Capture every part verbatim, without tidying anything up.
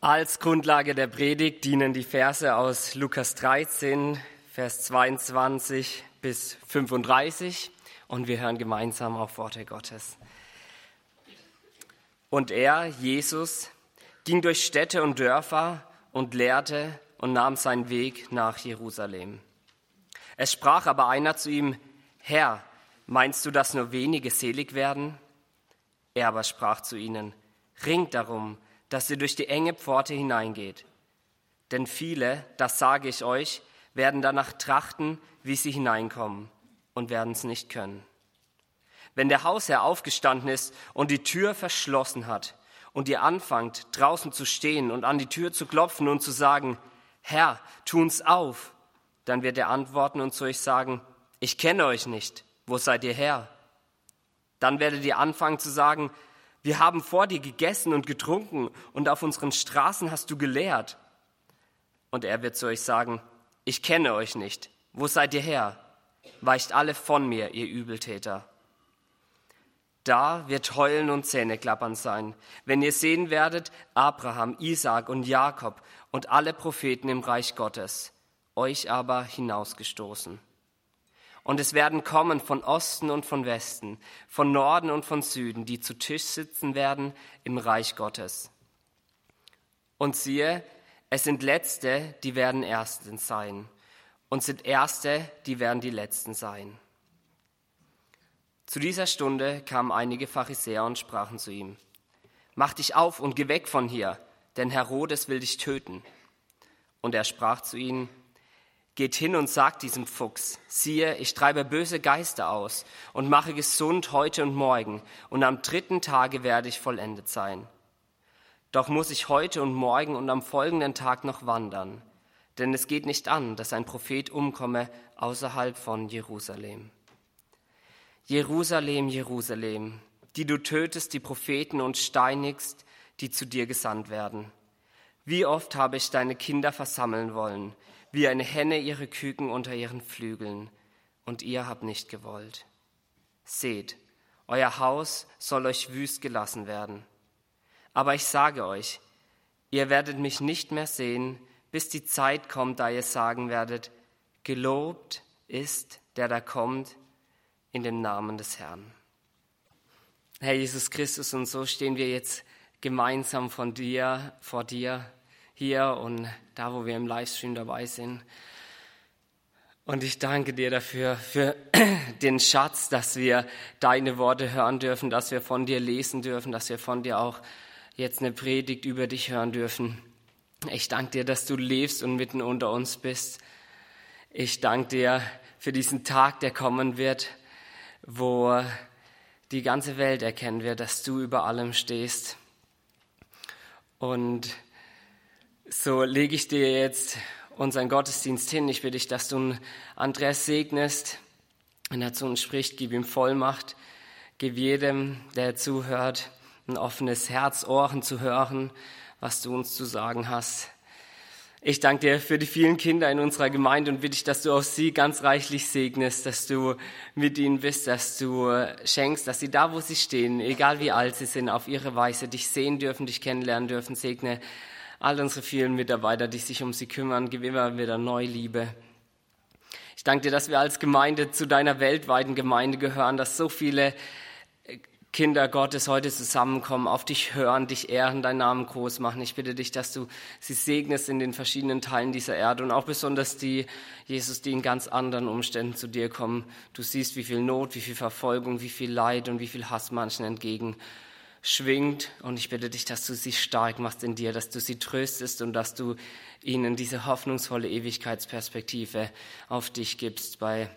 Als Grundlage der Predigt dienen die Verse aus Lukas dreizehn, Vers zweiundzwanzig bis fünfunddreißig und wir hören gemeinsam auf Worte Gottes. Und er, Jesus, ging durch Städte und Dörfer und lehrte und nahm seinen Weg nach Jerusalem. Es sprach aber einer zu ihm: Herr, meinst du, dass nur wenige selig werden? Er aber sprach zu ihnen: Ringt darum, dass ihr durch die enge Pforte hineingeht. Denn viele, das sage ich euch, werden danach trachten, wie sie hineinkommen, und werden es nicht können. Wenn der Hausherr aufgestanden ist und die Tür verschlossen hat, und ihr anfangt, draußen zu stehen und an die Tür zu klopfen und zu sagen: Herr, tun's auf, dann wird er antworten und zu euch sagen: Ich kenne euch nicht, wo seid ihr her? Dann werdet ihr anfangen zu sagen: Wir haben vor dir gegessen und getrunken und auf unseren Straßen hast du gelehrt. Und er wird zu euch sagen: Ich kenne euch nicht. Wo seid ihr her? Weicht alle von mir, ihr Übeltäter. Da wird Heulen und Zähneklappern sein, wenn ihr sehen werdet, Abraham, Isaak und Jakob und alle Propheten im Reich Gottes, euch aber hinausgestoßen. Und es werden kommen von Osten und von Westen, von Norden und von Süden, die zu Tisch sitzen werden im Reich Gottes. Und siehe, es sind Letzte, die werden Erstens sein, und sind Erste, die werden die Letzten sein. Zu dieser Stunde kamen einige Pharisäer und sprachen zu ihm: Mach dich auf und geh weg von hier, denn Herodes will dich töten. Und er sprach zu ihnen: Geht hin und sagt diesem Fuchs: Siehe, ich treibe böse Geister aus und mache gesund heute und morgen, und am dritten Tage werde ich vollendet sein. Doch muss ich heute und morgen und am folgenden Tag noch wandern, denn es geht nicht an, dass ein Prophet umkomme außerhalb von Jerusalem. Jerusalem, Jerusalem, die du tötest die Propheten und steinigst, die zu dir gesandt werden. Wie oft habe ich deine Kinder versammeln wollen, wie eine Henne ihre Küken unter ihren Flügeln, und ihr habt nicht gewollt. Seht, euer Haus soll euch wüst gelassen werden. Aber ich sage euch, ihr werdet mich nicht mehr sehen, bis die Zeit kommt, da ihr sagen werdet: Gelobt ist, der da kommt, in dem Namen des Herrn. Herr Jesus Christus, und so stehen wir jetzt gemeinsam von dir, vor dir, hier und da, wo wir im Livestream dabei sind. Und ich danke dir dafür, für den Schatz, dass wir deine Worte hören dürfen, dass wir von dir lesen dürfen, dass wir von dir auch jetzt eine Predigt über dich hören dürfen. Ich danke dir, dass du lebst und mitten unter uns bist. Ich danke dir für diesen Tag, der kommen wird, wo die ganze Welt erkennen wird, dass du über allem stehst. Und so lege ich dir jetzt unseren Gottesdienst hin. Ich bitte dich, dass du Andreas segnest, wenn er zu uns spricht. Gib ihm Vollmacht. Gib jedem, der zuhört, ein offenes Herz, Ohren zu hören, was du uns zu sagen hast. Ich danke dir für die vielen Kinder in unserer Gemeinde und bitte dich, dass du auch sie ganz reichlich segnest, dass du mit ihnen bist, dass du schenkst, dass sie da, wo sie stehen, egal wie alt sie sind, auf ihre Weise dich sehen dürfen, dich kennenlernen dürfen. Segne all unsere vielen Mitarbeiter, die sich um sie kümmern, gib immer wieder neue Liebe. Ich danke dir, dass wir als Gemeinde zu deiner weltweiten Gemeinde gehören, dass so viele Kinder Gottes heute zusammenkommen, auf dich hören, dich ehren, deinen Namen groß machen. Ich bitte dich, dass du sie segnest in den verschiedenen Teilen dieser Erde und auch besonders die, Jesus, die in ganz anderen Umständen zu dir kommen. Du siehst, wie viel Not, wie viel Verfolgung, wie viel Leid und wie viel Hass manchen entgegen schwingt, und ich bitte dich, dass du sie stark machst in dir, dass du sie tröstest und dass du ihnen diese hoffnungsvolle Ewigkeitsperspektive auf dich gibst bei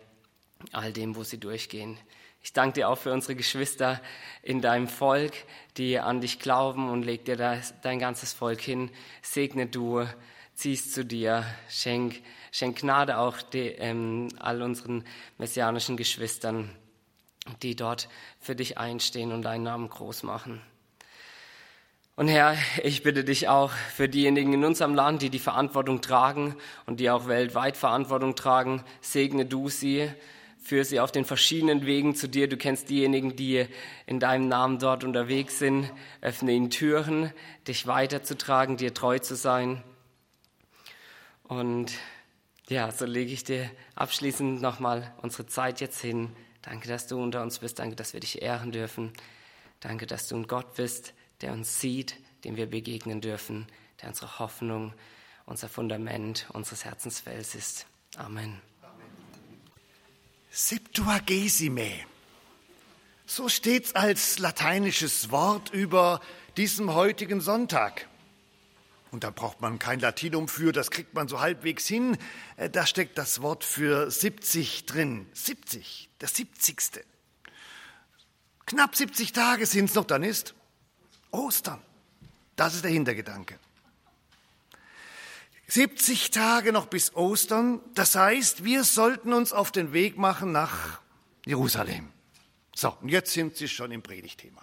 all dem, wo sie durchgehen. Ich danke dir auch für unsere Geschwister in deinem Volk, die an dich glauben, und leg dir das, dein ganzes Volk hin. Segne du, ziehst zu dir, schenk, schenk Gnade auch de, ähm, all unseren messianischen Geschwistern, die dort für dich einstehen und deinen Namen groß machen. Und Herr, ich bitte dich auch für diejenigen in unserem Land, die die Verantwortung tragen und die auch weltweit Verantwortung tragen, segne du sie, Führ sie auf den verschiedenen Wegen zu dir. Du kennst diejenigen, die in deinem Namen dort unterwegs sind. Öffne ihnen Türen, dich weiterzutragen, dir treu zu sein. Und ja, so lege ich dir abschließend nochmal unsere Zeit jetzt hin. Danke, dass du unter uns bist. Danke, dass wir dich ehren dürfen. Danke, dass du ein Gott bist, der uns sieht, dem wir begegnen dürfen, der unsere Hoffnung, unser Fundament, unseres Herzensfels ist. Amen. Septuagesime. So steht's als lateinisches Wort über diesem heutigen Sonntag. Und da braucht man kein Latinum für, das kriegt man so halbwegs hin. Da steckt das Wort für siebzig drin. siebzig, das siebzigste. Knapp siebzig Tage sind's noch, dann ist Ostern. Das ist der Hintergedanke. siebzig Tage noch bis Ostern, das heißt, wir sollten uns auf den Weg machen nach Jerusalem. So, und jetzt sind Sie schon im Predigtthema.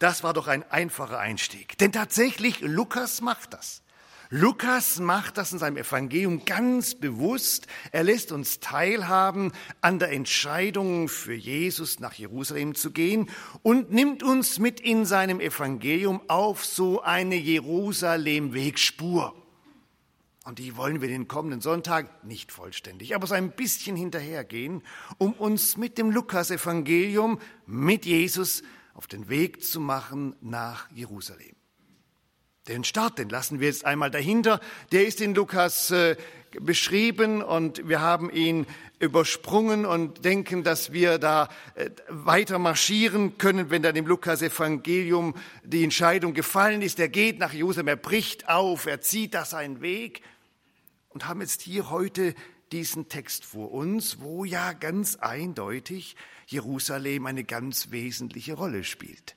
Das war doch ein einfacher Einstieg. Denn tatsächlich, Lukas macht das. Lukas macht das in seinem Evangelium ganz bewusst. Er lässt uns teilhaben an der Entscheidung für Jesus, nach Jerusalem zu gehen und nimmt uns mit in seinem Evangelium auf so eine Jerusalem-Wegspur. Und die wollen wir den kommenden Sonntag nicht vollständig, aber so ein bisschen hinterhergehen, um uns mit dem Lukas-Evangelium, mit Jesus auf den Weg zu machen nach Jerusalem. Den Start, den lassen wir jetzt einmal dahinter. Der ist in Lukas äh, beschrieben und wir haben ihn übersprungen und denken, dass wir da äh, weiter marschieren können, wenn dann im Lukas-Evangelium die Entscheidung gefallen ist. Er geht nach Jerusalem, er bricht auf, er zieht da seinen Weg und haben jetzt hier heute diesen Text vor uns, wo ja ganz eindeutig Jerusalem eine ganz wesentliche Rolle spielt.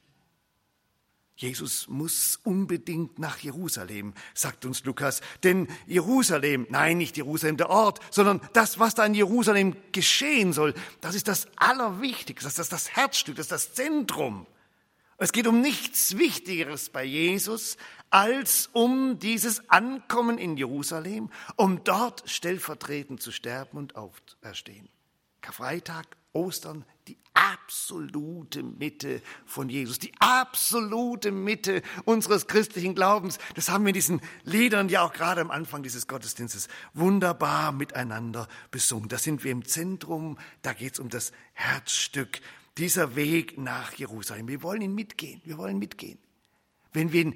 Jesus muss unbedingt nach Jerusalem, sagt uns Lukas. Denn Jerusalem, nein, nicht Jerusalem der Ort, sondern das, was da in Jerusalem geschehen soll, das ist das Allerwichtigste, das ist das Herzstück, das ist das Zentrum. Es geht um nichts Wichtigeres bei Jesus, als um dieses Ankommen in Jerusalem, um dort stellvertretend zu sterben und auferstehen. Karfreitag, Ostern, die absolute Mitte von Jesus, die absolute Mitte unseres christlichen Glaubens. Das haben wir in diesen Liedern ja auch gerade am Anfang dieses Gottesdienstes wunderbar miteinander besungen. Da sind wir im Zentrum, da geht es um das Herzstück, dieser Weg nach Jerusalem. Wir wollen ihn mitgehen, wir wollen mitgehen. Wenn wir ihn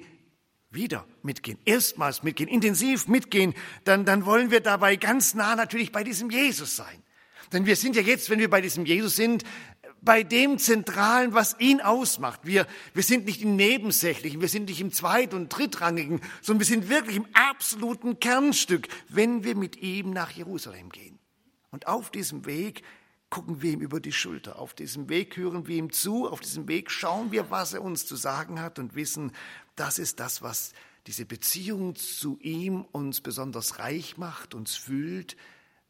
wieder mitgehen, erstmals mitgehen, intensiv mitgehen, dann, dann wollen wir dabei ganz nah natürlich bei diesem Jesus sein. Denn wir sind ja jetzt, wenn wir bei diesem Jesus sind, bei dem Zentralen, was ihn ausmacht. Wir, wir sind nicht im Nebensächlichen, wir sind nicht im Zweit- und Drittrangigen, sondern wir sind wirklich im absoluten Kernstück, wenn wir mit ihm nach Jerusalem gehen. Und auf diesem Weg gucken wir ihm über die Schulter, auf diesem Weg hören wir ihm zu, auf diesem Weg schauen wir, was er uns zu sagen hat und wissen, das ist das, was diese Beziehung zu ihm uns besonders reich macht, uns fühlt,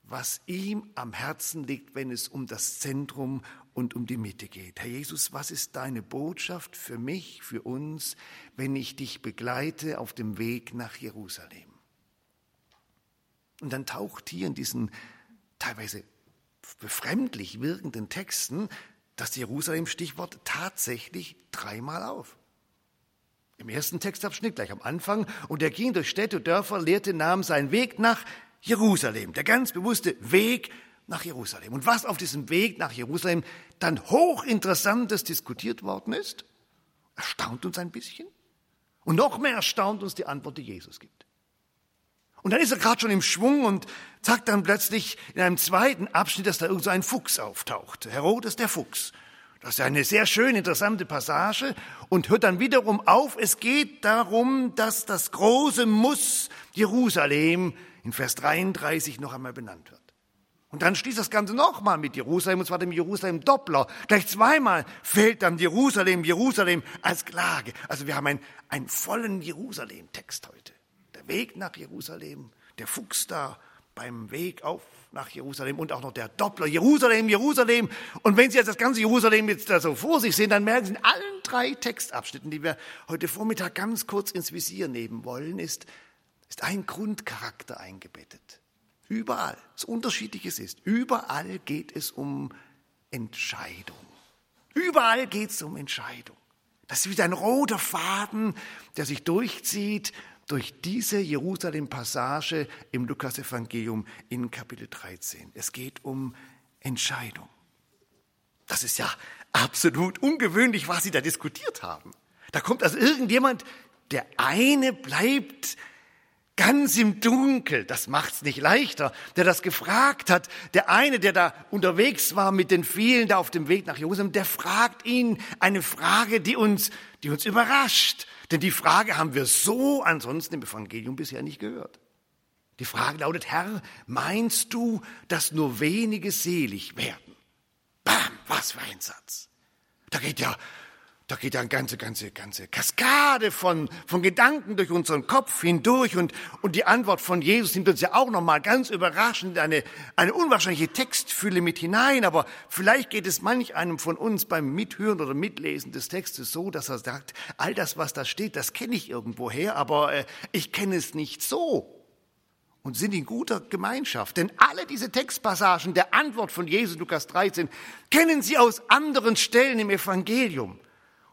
was ihm am Herzen liegt, wenn es um das Zentrum und um die Mitte geht. Herr Jesus, was ist deine Botschaft für mich, für uns, wenn ich dich begleite auf dem Weg nach Jerusalem? Und dann taucht hier in diesen teilweise befremdlich wirkenden Texten das Jerusalem-Stichwort tatsächlich dreimal auf. Im ersten Textabschnitt, gleich am Anfang, und er ging durch Städte und Dörfer, lehrte, nahm seinen Weg nach Jerusalem, der ganz bewusste Weg nach Jerusalem. Und was auf diesem Weg nach Jerusalem dann hochinteressantes diskutiert worden ist, erstaunt uns ein bisschen. Und noch mehr erstaunt uns die Antwort, die Jesus gibt. Und dann ist er gerade schon im Schwung und sagt dann plötzlich in einem zweiten Abschnitt, dass da irgend so ein Fuchs auftaucht. Herodes, der Fuchs. Das ist eine sehr schön interessante Passage und hört dann wiederum auf. Es geht darum, dass das große Muss Jerusalem in Vers dreiunddreißig noch einmal benannt wird. Und dann schließt das Ganze nochmal mit Jerusalem, und zwar dem Jerusalem-Doppler. Gleich zweimal fällt dann Jerusalem, Jerusalem als Klage. Also wir haben einen, einen vollen Jerusalem-Text heute. Der Weg nach Jerusalem, der Fuchs da beim Weg auf nach Jerusalem und auch noch der Doppler. Jerusalem, Jerusalem. Und wenn Sie jetzt das ganze Jerusalem jetzt da so vor sich sehen, dann merken Sie in allen drei Textabschnitten, die wir heute Vormittag ganz kurz ins Visier nehmen wollen, ist, ist ein Grundcharakter eingebettet. Überall. So unterschiedlich es ist. Überall geht es um Entscheidung. Überall geht es um Entscheidung. Das ist wieder ein roter Faden, der sich durchzieht durch diese Jerusalem-Passage im Lukas-Evangelium in Kapitel dreizehn. Es geht um Entscheidung. Das ist ja absolut ungewöhnlich, was Sie da diskutiert haben. Da kommt also irgendjemand, der eine bleibt ganz im Dunkel, das macht's nicht leichter, der das gefragt hat, der eine, der da unterwegs war mit den vielen da auf dem Weg nach Jerusalem, der fragt ihn eine Frage, die uns, die uns überrascht. Denn die Frage haben wir so ansonsten im Evangelium bisher nicht gehört. Die Frage lautet: Herr, meinst du, dass nur wenige selig werden? Bam, was für ein Satz. Da geht ja... Da geht ja eine ganze, ganze, ganze Kaskade von, von Gedanken durch unseren Kopf hindurch. Und, und die Antwort von Jesus nimmt uns ja auch nochmal ganz überraschend eine, eine unwahrscheinliche Textfülle mit hinein. Aber vielleicht geht es manch einem von uns beim Mithören oder Mitlesen des Textes so, dass er sagt, all das, was da steht, das kenne ich irgendwoher, aber äh, ich kenne es nicht so. Und sind in guter Gemeinschaft. Denn alle diese Textpassagen der Antwort von Jesus, Lukas dreizehn, kennen Sie aus anderen Stellen im Evangelium.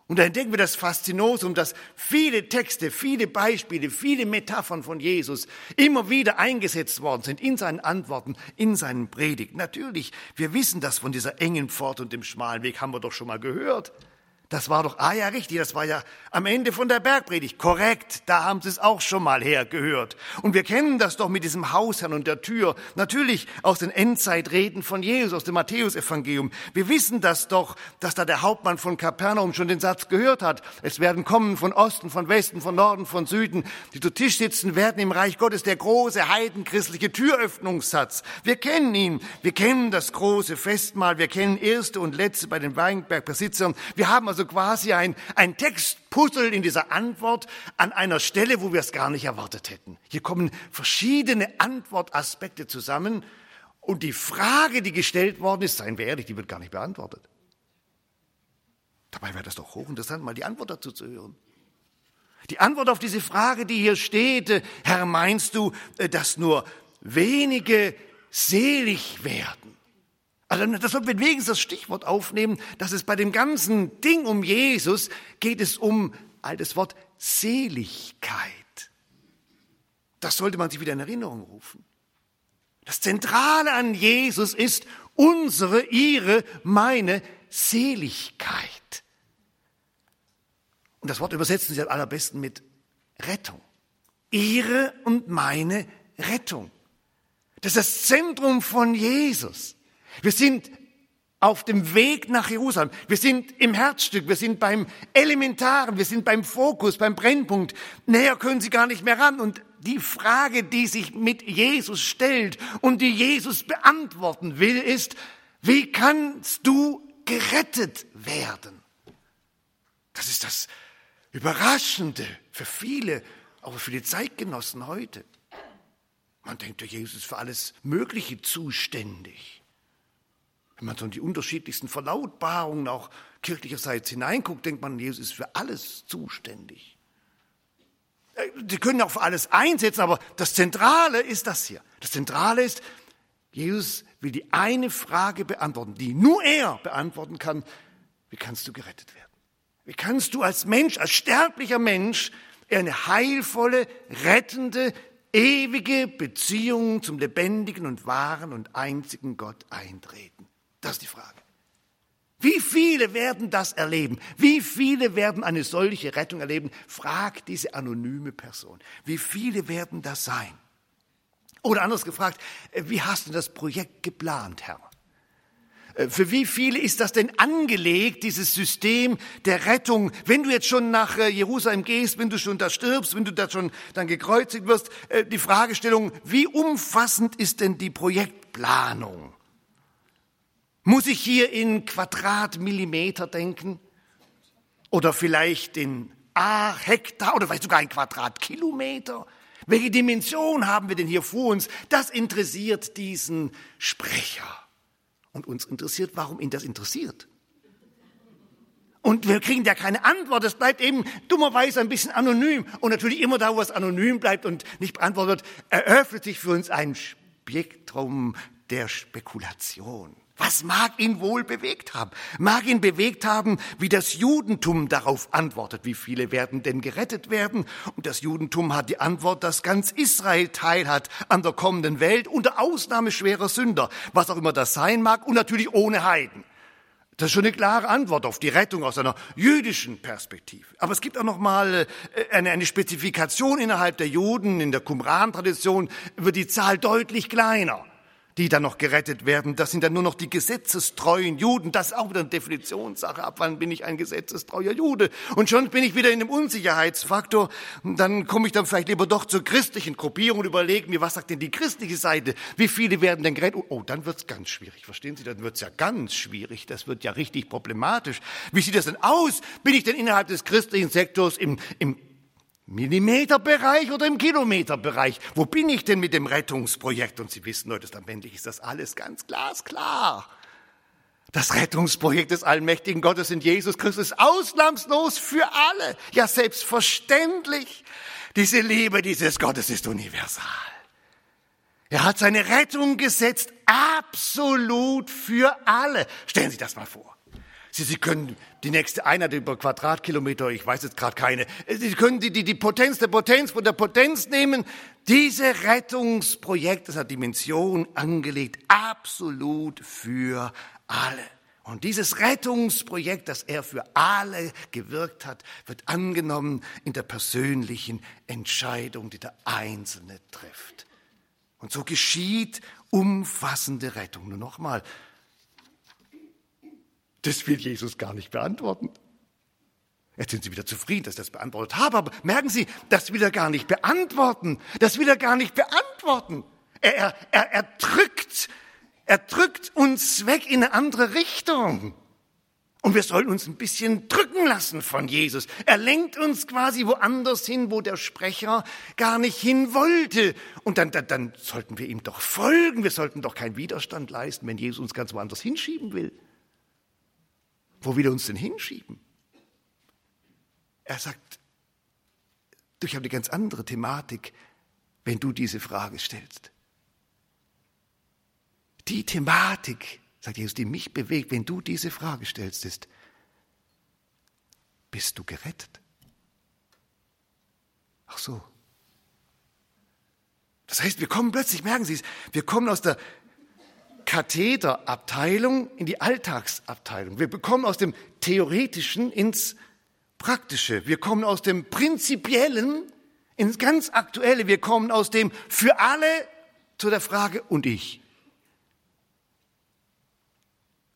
Und da entdecken wir das Faszinosum, dass viele Texte, viele Beispiele, viele Metaphern von Jesus immer wieder eingesetzt worden sind in seinen Antworten, in seinen Predigten. Natürlich, wir wissen das von dieser engen Pforte und dem schmalen Weg, haben wir doch schon mal gehört. Das war doch, ah ja, richtig, das war ja am Ende von der Bergpredigt. Korrekt, da haben Sie es auch schon mal hergehört. Und wir kennen das doch mit diesem Hausherrn und der Tür. Natürlich aus den Endzeitreden von Jesus, aus dem Matthäusevangelium. Wir wissen das doch, dass da der Hauptmann von Kapernaum schon den Satz gehört hat. Es werden kommen von Osten, von Westen, von Norden, von Süden. Die zu Tisch sitzen werden im Reich Gottes, der große heidenchristliche Türöffnungssatz. Wir kennen ihn. Wir kennen das große Festmahl. Wir kennen erste und letzte bei den Weinbergbesitzern. Wir haben also Also quasi ein, ein Textpuzzle in dieser Antwort an einer Stelle, wo wir es gar nicht erwartet hätten. Hier kommen verschiedene Antwortaspekte zusammen und die Frage, die gestellt worden ist, seien wir ehrlich, die wird gar nicht beantwortet. Dabei wäre das doch hochinteressant, mal die Antwort dazu zu hören. Die Antwort auf diese Frage, die hier steht, Herr, meinst du, dass nur wenige selig werden? Also das sollten wir wenigstens das Stichwort aufnehmen, dass es bei dem ganzen Ding um Jesus geht es um, altes Wort, Seligkeit. Das sollte man sich wieder in Erinnerung rufen. Das Zentrale an Jesus ist unsere, ihre, meine Seligkeit. Und das Wort übersetzen Sie am allerbesten mit Rettung. Ihre und meine Rettung. Das ist das Zentrum von Jesus. Wir sind auf dem Weg nach Jerusalem. Wir sind im Herzstück, wir sind beim Elementaren, wir sind beim Fokus, beim Brennpunkt. Näher können Sie gar nicht mehr ran. Und die Frage, die sich mit Jesus stellt und die Jesus beantworten will, ist, wie kannst du gerettet werden? Das ist das Überraschende für viele, auch für die Zeitgenossen heute. Man denkt, der Jesus ist für alles Mögliche zuständig. Wenn man so in die unterschiedlichsten Verlautbarungen auch kirchlicherseits hineinguckt, denkt man, Jesus ist für alles zuständig. Sie können auch für alles einsetzen, aber das Zentrale ist das hier. Das Zentrale ist, Jesus will die eine Frage beantworten, die nur er beantworten kann. Wie kannst du gerettet werden? Wie kannst du als Mensch, als sterblicher Mensch, eine heilvolle, rettende, ewige Beziehung zum lebendigen und wahren und einzigen Gott eintreten? Das ist die Frage. Wie viele werden das erleben? Wie viele werden eine solche Rettung erleben? Frag diese anonyme Person. Wie viele werden das sein? Oder anders gefragt, wie hast du das Projekt geplant, Herr? Für wie viele ist das denn angelegt, dieses System der Rettung? Wenn du jetzt schon nach Jerusalem gehst, wenn du schon da stirbst, wenn du da schon dann gekreuzigt wirst, die Fragestellung, wie umfassend ist denn die Projektplanung? Muss ich hier in Quadratmillimeter denken? Oder vielleicht in A, Hektar oder vielleicht sogar in Quadratkilometer? Welche Dimension haben wir denn hier vor uns? Das interessiert diesen Sprecher. Und uns interessiert, warum ihn das interessiert. Und wir kriegen da keine Antwort. Das bleibt eben dummerweise ein bisschen anonym. Und natürlich immer da, wo es anonym bleibt und nicht beantwortet wird, eröffnet sich für uns ein Spektrum der Spekulation. Was mag ihn wohl bewegt haben? Mag ihn bewegt haben, wie das Judentum darauf antwortet, wie viele werden denn gerettet werden? Und das Judentum hat die Antwort, dass ganz Israel teil hat an der kommenden Welt, unter Ausnahme schwerer Sünder, was auch immer das sein mag, und natürlich ohne Heiden. Das ist schon eine klare Antwort auf die Rettung aus einer jüdischen Perspektive. Aber es gibt auch noch mal eine, eine Spezifikation innerhalb der Juden, in der Qumran-Tradition, wird die Zahl deutlich kleiner, die dann noch gerettet werden. Das sind dann nur noch die gesetzestreuen Juden. Das ist auch wieder eine Definitionssache. Ab wann bin ich ein gesetzestreuer Jude? Und schon bin ich wieder in dem Unsicherheitsfaktor. Dann komme ich dann vielleicht lieber doch zur christlichen Gruppierung und überlege mir, was sagt denn die christliche Seite? Wie viele werden denn gerettet? Oh, dann wird's ganz schwierig. Verstehen Sie? Dann wird's ja ganz schwierig. Das wird ja richtig problematisch. Wie sieht das denn aus? Bin ich denn innerhalb des christlichen Sektors im, im Millimeterbereich oder im Kilometerbereich? Wo bin ich denn mit dem Rettungsprojekt? Und Sie wissen, Leute, letztendlich ist das alles ganz glasklar. Das Rettungsprojekt des allmächtigen Gottes in Jesus Christus ist ausnahmslos für alle. Ja, selbstverständlich. Diese Liebe dieses Gottes ist universal. Er hat seine Rettung gesetzt, absolut für alle. Stellen Sie das mal vor. Sie, Sie können die nächste Einheit über Quadratkilometer, ich weiß jetzt gerade keine, Sie können die, die, die Potenz der Potenz von der Potenz nehmen. Diese Rettungsprojekt, das hat Dimension angelegt, absolut für alle. Und dieses Rettungsprojekt, das er für alle gewirkt hat, wird angenommen in der persönlichen Entscheidung, die der Einzelne trifft. Und so geschieht umfassende Rettung. Nur nochmal. Das will Jesus gar nicht beantworten. Jetzt sind Sie wieder zufrieden, dass ich das beantwortet habe, aber merken Sie, das will er gar nicht beantworten. Das will er gar nicht beantworten. Er, er, er, drückt, er drückt uns weg in eine andere Richtung. Und wir sollen uns ein bisschen drücken lassen von Jesus. Er lenkt uns quasi woanders hin, wo der Sprecher gar nicht hin wollte. Und dann, dann, dann sollten wir ihm doch folgen. Wir sollten doch keinen Widerstand leisten, wenn Jesus uns ganz woanders hinschieben will. Wo will er uns denn hinschieben? Er sagt, ich habe eine ganz andere Thematik, wenn du diese Frage stellst. Die Thematik, sagt Jesus, die mich bewegt, wenn du diese Frage stellst, ist, bist du gerettet? Ach so. Das heißt, wir kommen plötzlich, merken Sie es, wir kommen aus der Katheterabteilung in die Alltagsabteilung. Wir kommen aus dem Theoretischen ins Praktische. Wir kommen aus dem Prinzipiellen ins ganz Aktuelle. Wir kommen aus dem für alle zu der Frage, und ich?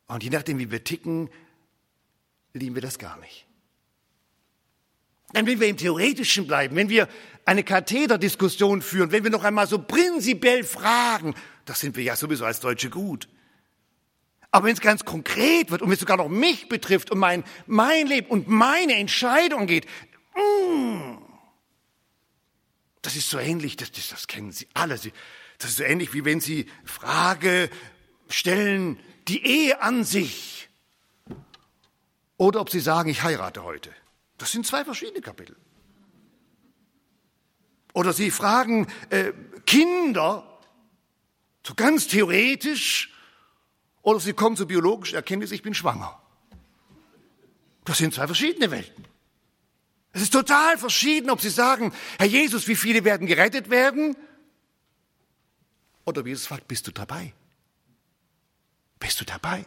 Und je nachdem, wie wir ticken, lieben wir das gar nicht. Dann, wenn wir im Theoretischen bleiben, wenn wir eine Katheterdiskussion führen, wenn wir noch einmal so prinzipiell fragen, das sind wir ja sowieso als Deutsche gut. Aber wenn es ganz konkret wird und wenn es sogar noch mich betrifft und mein, mein Leben und meine Entscheidung geht, mm, das ist so ähnlich, das, das, das kennen Sie alle. Das ist so ähnlich, wie wenn Sie Frage stellen, die Ehe an sich. Oder ob Sie sagen, ich heirate heute. Das sind zwei verschiedene Kapitel. Oder Sie fragen äh, Kinder, so ganz theoretisch, oder Sie kommen zur biologischen Erkenntnis, ich bin schwanger. Das sind zwei verschiedene Welten. Es ist total verschieden, ob Sie sagen, Herr Jesus, wie viele werden gerettet werden? Oder wie Jesus fragt, bist du dabei? Bist du dabei?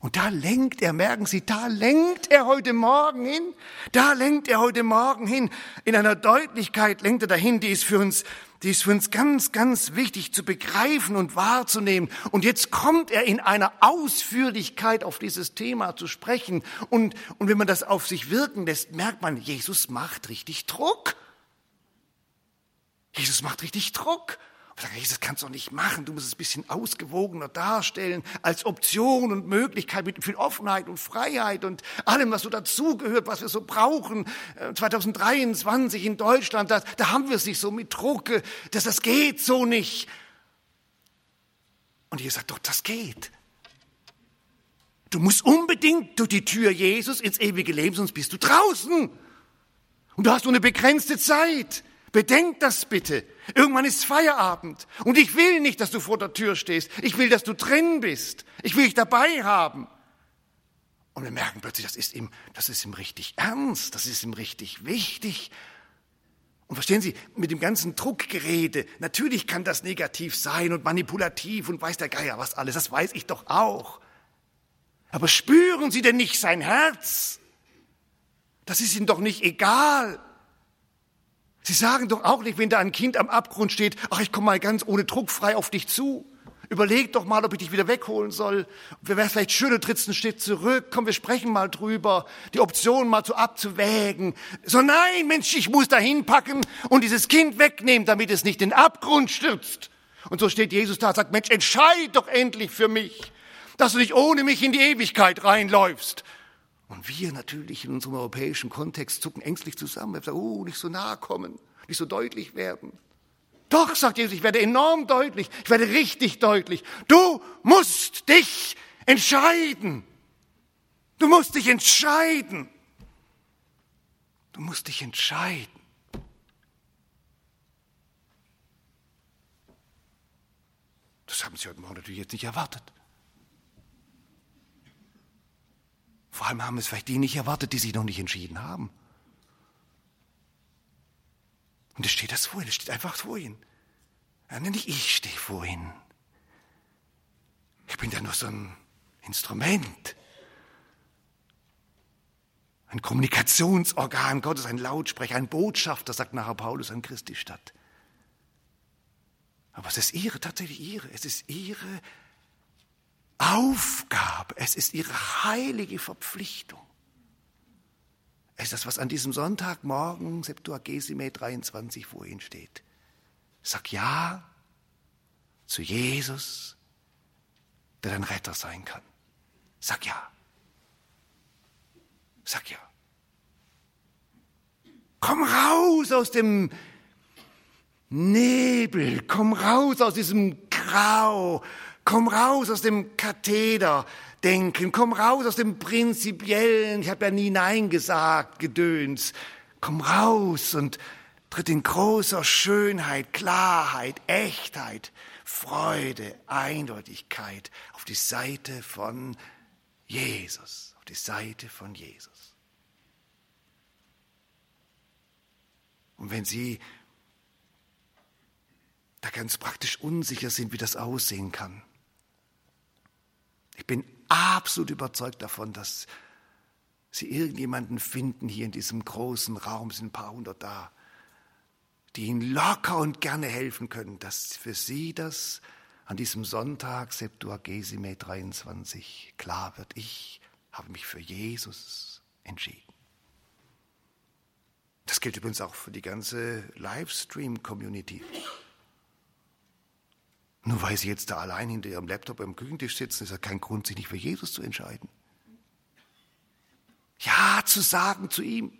Und da lenkt er, merken Sie, da lenkt er heute Morgen hin, da lenkt er heute Morgen hin. In einer Deutlichkeit lenkt er dahin, die ist für uns, die ist für uns ganz, ganz wichtig zu begreifen und wahrzunehmen. Und jetzt kommt er in einer Ausführlichkeit auf dieses Thema zu sprechen. Und, und wenn man das auf sich wirken lässt, merkt man, Jesus macht richtig Druck. Jesus macht richtig Druck. Das kannst du doch nicht machen, du musst es ein bisschen ausgewogener darstellen, als Option und Möglichkeit mit viel Offenheit und Freiheit und allem, was so dazugehört, was wir so brauchen. zwanzig dreiundzwanzig in Deutschland, da, da haben wir es nicht so mit Druck, dass das geht so nicht. Und ihr sagt, doch, das geht. Du musst unbedingt durch die Tür Jesus ins ewige Leben, sonst bist du draußen. Und du hast nur eine begrenzte Zeit. Bedenk das bitte. Irgendwann ist Feierabend. Und ich will nicht, dass du vor der Tür stehst. Ich will, dass du drin bist. Ich will dich dabei haben. Und wir merken plötzlich, das ist ihm, das ist ihm richtig ernst. Das ist ihm richtig wichtig. Und verstehen Sie, mit dem ganzen Druckgerede, natürlich kann das negativ sein und manipulativ und weiß der Geier was alles. Das weiß ich doch auch. Aber spüren Sie denn nicht sein Herz? Das ist Ihnen doch nicht egal. Sie sagen doch auch nicht, wenn da ein Kind am Abgrund steht, ach, ich komme mal ganz ohne Druck frei auf dich zu. Überleg doch mal, ob ich dich wieder wegholen soll. Wäre vielleicht schön, du trittst einen Schritt zurück. Komm, wir sprechen mal drüber. Die Option mal so abzuwägen. So, nein, Mensch, ich muss da hinpacken und dieses Kind wegnehmen, damit es nicht in den Abgrund stürzt. Und so steht Jesus da und sagt, Mensch, entscheid doch endlich für mich, dass du nicht ohne mich in die Ewigkeit reinläufst. Und wir natürlich in unserem europäischen Kontext zucken ängstlich zusammen. Wir sagen, oh, nicht so nahe kommen, nicht so deutlich werden. Doch, sagt Jesus, ich werde enorm deutlich, ich werde richtig deutlich. Du musst dich entscheiden. Du musst dich entscheiden. Du musst dich entscheiden. Das haben Sie heute Morgen natürlich jetzt nicht erwartet. Vor allem haben es vielleicht die nicht erwartet, die sich noch nicht entschieden haben. Und es steht das vor Ihnen, es steht einfach vor Ihnen. Ja, nicht ich stehe vor Ihnen. Ich bin ja nur so ein Instrument. Ein Kommunikationsorgan Gottes, ein Lautsprecher, ein Botschafter, sagt nachher Paulus an Christi statt. Aber es ist Ihre, tatsächlich Ihre, es ist Ihre Aufgabe, es ist Ihre heilige Verpflichtung. Es ist das, was an diesem Sonntagmorgen, Septuagesime dreiundzwanzig, vor Ihnen steht. Sag Ja zu Jesus, der dein Retter sein kann. Sag Ja. Sag Ja. Komm raus aus dem Nebel. Komm raus aus diesem Grau. Komm raus aus dem Kathederdenken, komm raus aus dem prinzipiellen, ich habe ja nie Nein gesagt, Gedöns. Komm raus und tritt in großer Schönheit, Klarheit, Echtheit, Freude, Eindeutigkeit auf die Seite von Jesus, auf die Seite von Jesus. Und wenn Sie da ganz praktisch unsicher sind, wie das aussehen kann, ich bin absolut überzeugt davon, dass Sie irgendjemanden finden hier in diesem großen Raum, sind ein paar hundert da, die Ihnen locker und gerne helfen können, dass für Sie das an diesem Sonntag, Septuagesime dreiundzwanzig, klar wird. Ich habe mich für Jesus entschieden. Das gilt übrigens auch für die ganze Livestream-Community. Nur weil Sie jetzt da allein hinter Ihrem Laptop am Küchentisch sitzen, ist ja kein Grund, sich nicht für Jesus zu entscheiden. Ja zu sagen zu ihm.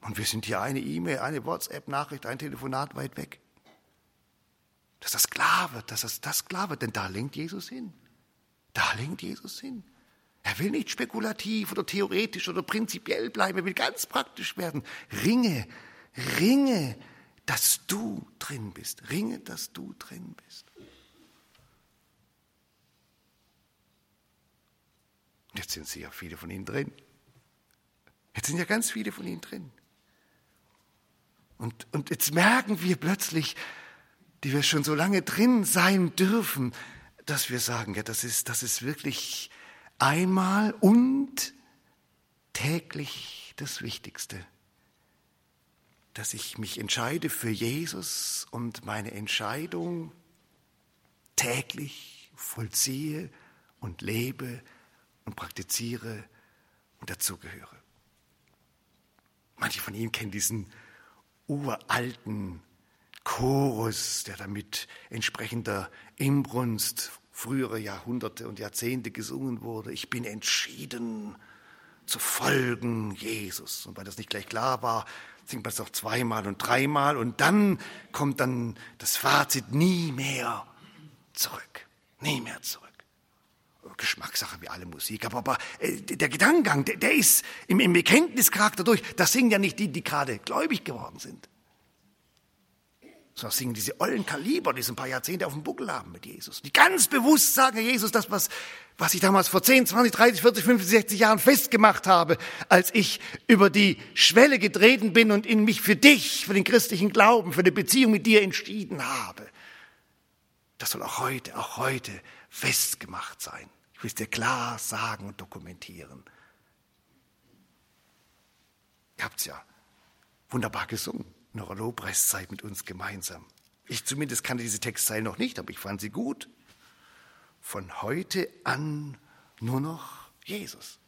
Und wir sind hier eine E-Mail, eine WhatsApp-Nachricht, ein Telefonat weit weg. Dass das klar wird, dass das, das klar wird, denn da lenkt Jesus hin. Da lenkt Jesus hin. Er will nicht spekulativ oder theoretisch oder prinzipiell bleiben, er will ganz praktisch werden. Ringe, ringe. dass du drin bist. Ringe, dass du drin bist. Und jetzt sind sie ja viele von ihnen drin. Jetzt sind ja ganz viele von ihnen drin. Und, und jetzt merken wir plötzlich, die wir schon so lange drin sein dürfen, dass wir sagen, ja, das ist, das ist wirklich einmal und täglich das Wichtigste. Dass ich mich entscheide für Jesus und meine Entscheidung täglich vollziehe und lebe und praktiziere und dazugehöre. Manche von Ihnen kennen diesen uralten Chorus, der damit entsprechender Inbrunst frühere Jahrhunderte und Jahrzehnte gesungen wurde. Ich bin entschieden zu folgen Jesus. Und weil das nicht gleich klar war, singt man es noch zweimal und dreimal und dann kommt dann das Fazit, nie mehr zurück. Nie mehr zurück. Geschmackssache wie alle Musik, aber, aber äh, der Gedankengang, der, der ist im, im Bekenntnischarakter durch. Das singen ja nicht die, die gerade gläubig geworden sind. Sondern singen diese ollen Kaliber, die so ein paar Jahrzehnte auf dem Buckel haben mit Jesus. Die ganz bewusst sagen, Herr Jesus, das, was, was ich damals vor zehn, zwanzig, dreißig, vierzig, fünfzig, sechzig Jahren festgemacht habe, als ich über die Schwelle getreten bin und in mich für dich, für den christlichen Glauben, für eine Beziehung mit dir entschieden habe. Das soll auch heute, auch heute festgemacht sein. Ich will es dir klar sagen und dokumentieren. Ihr habt es ja wunderbar gesungen. In eurer Lobpreiszeit mit uns gemeinsam. Ich zumindest kannte diese Textzeile noch nicht, aber ich fand sie gut. Von heute an nur noch Jesus.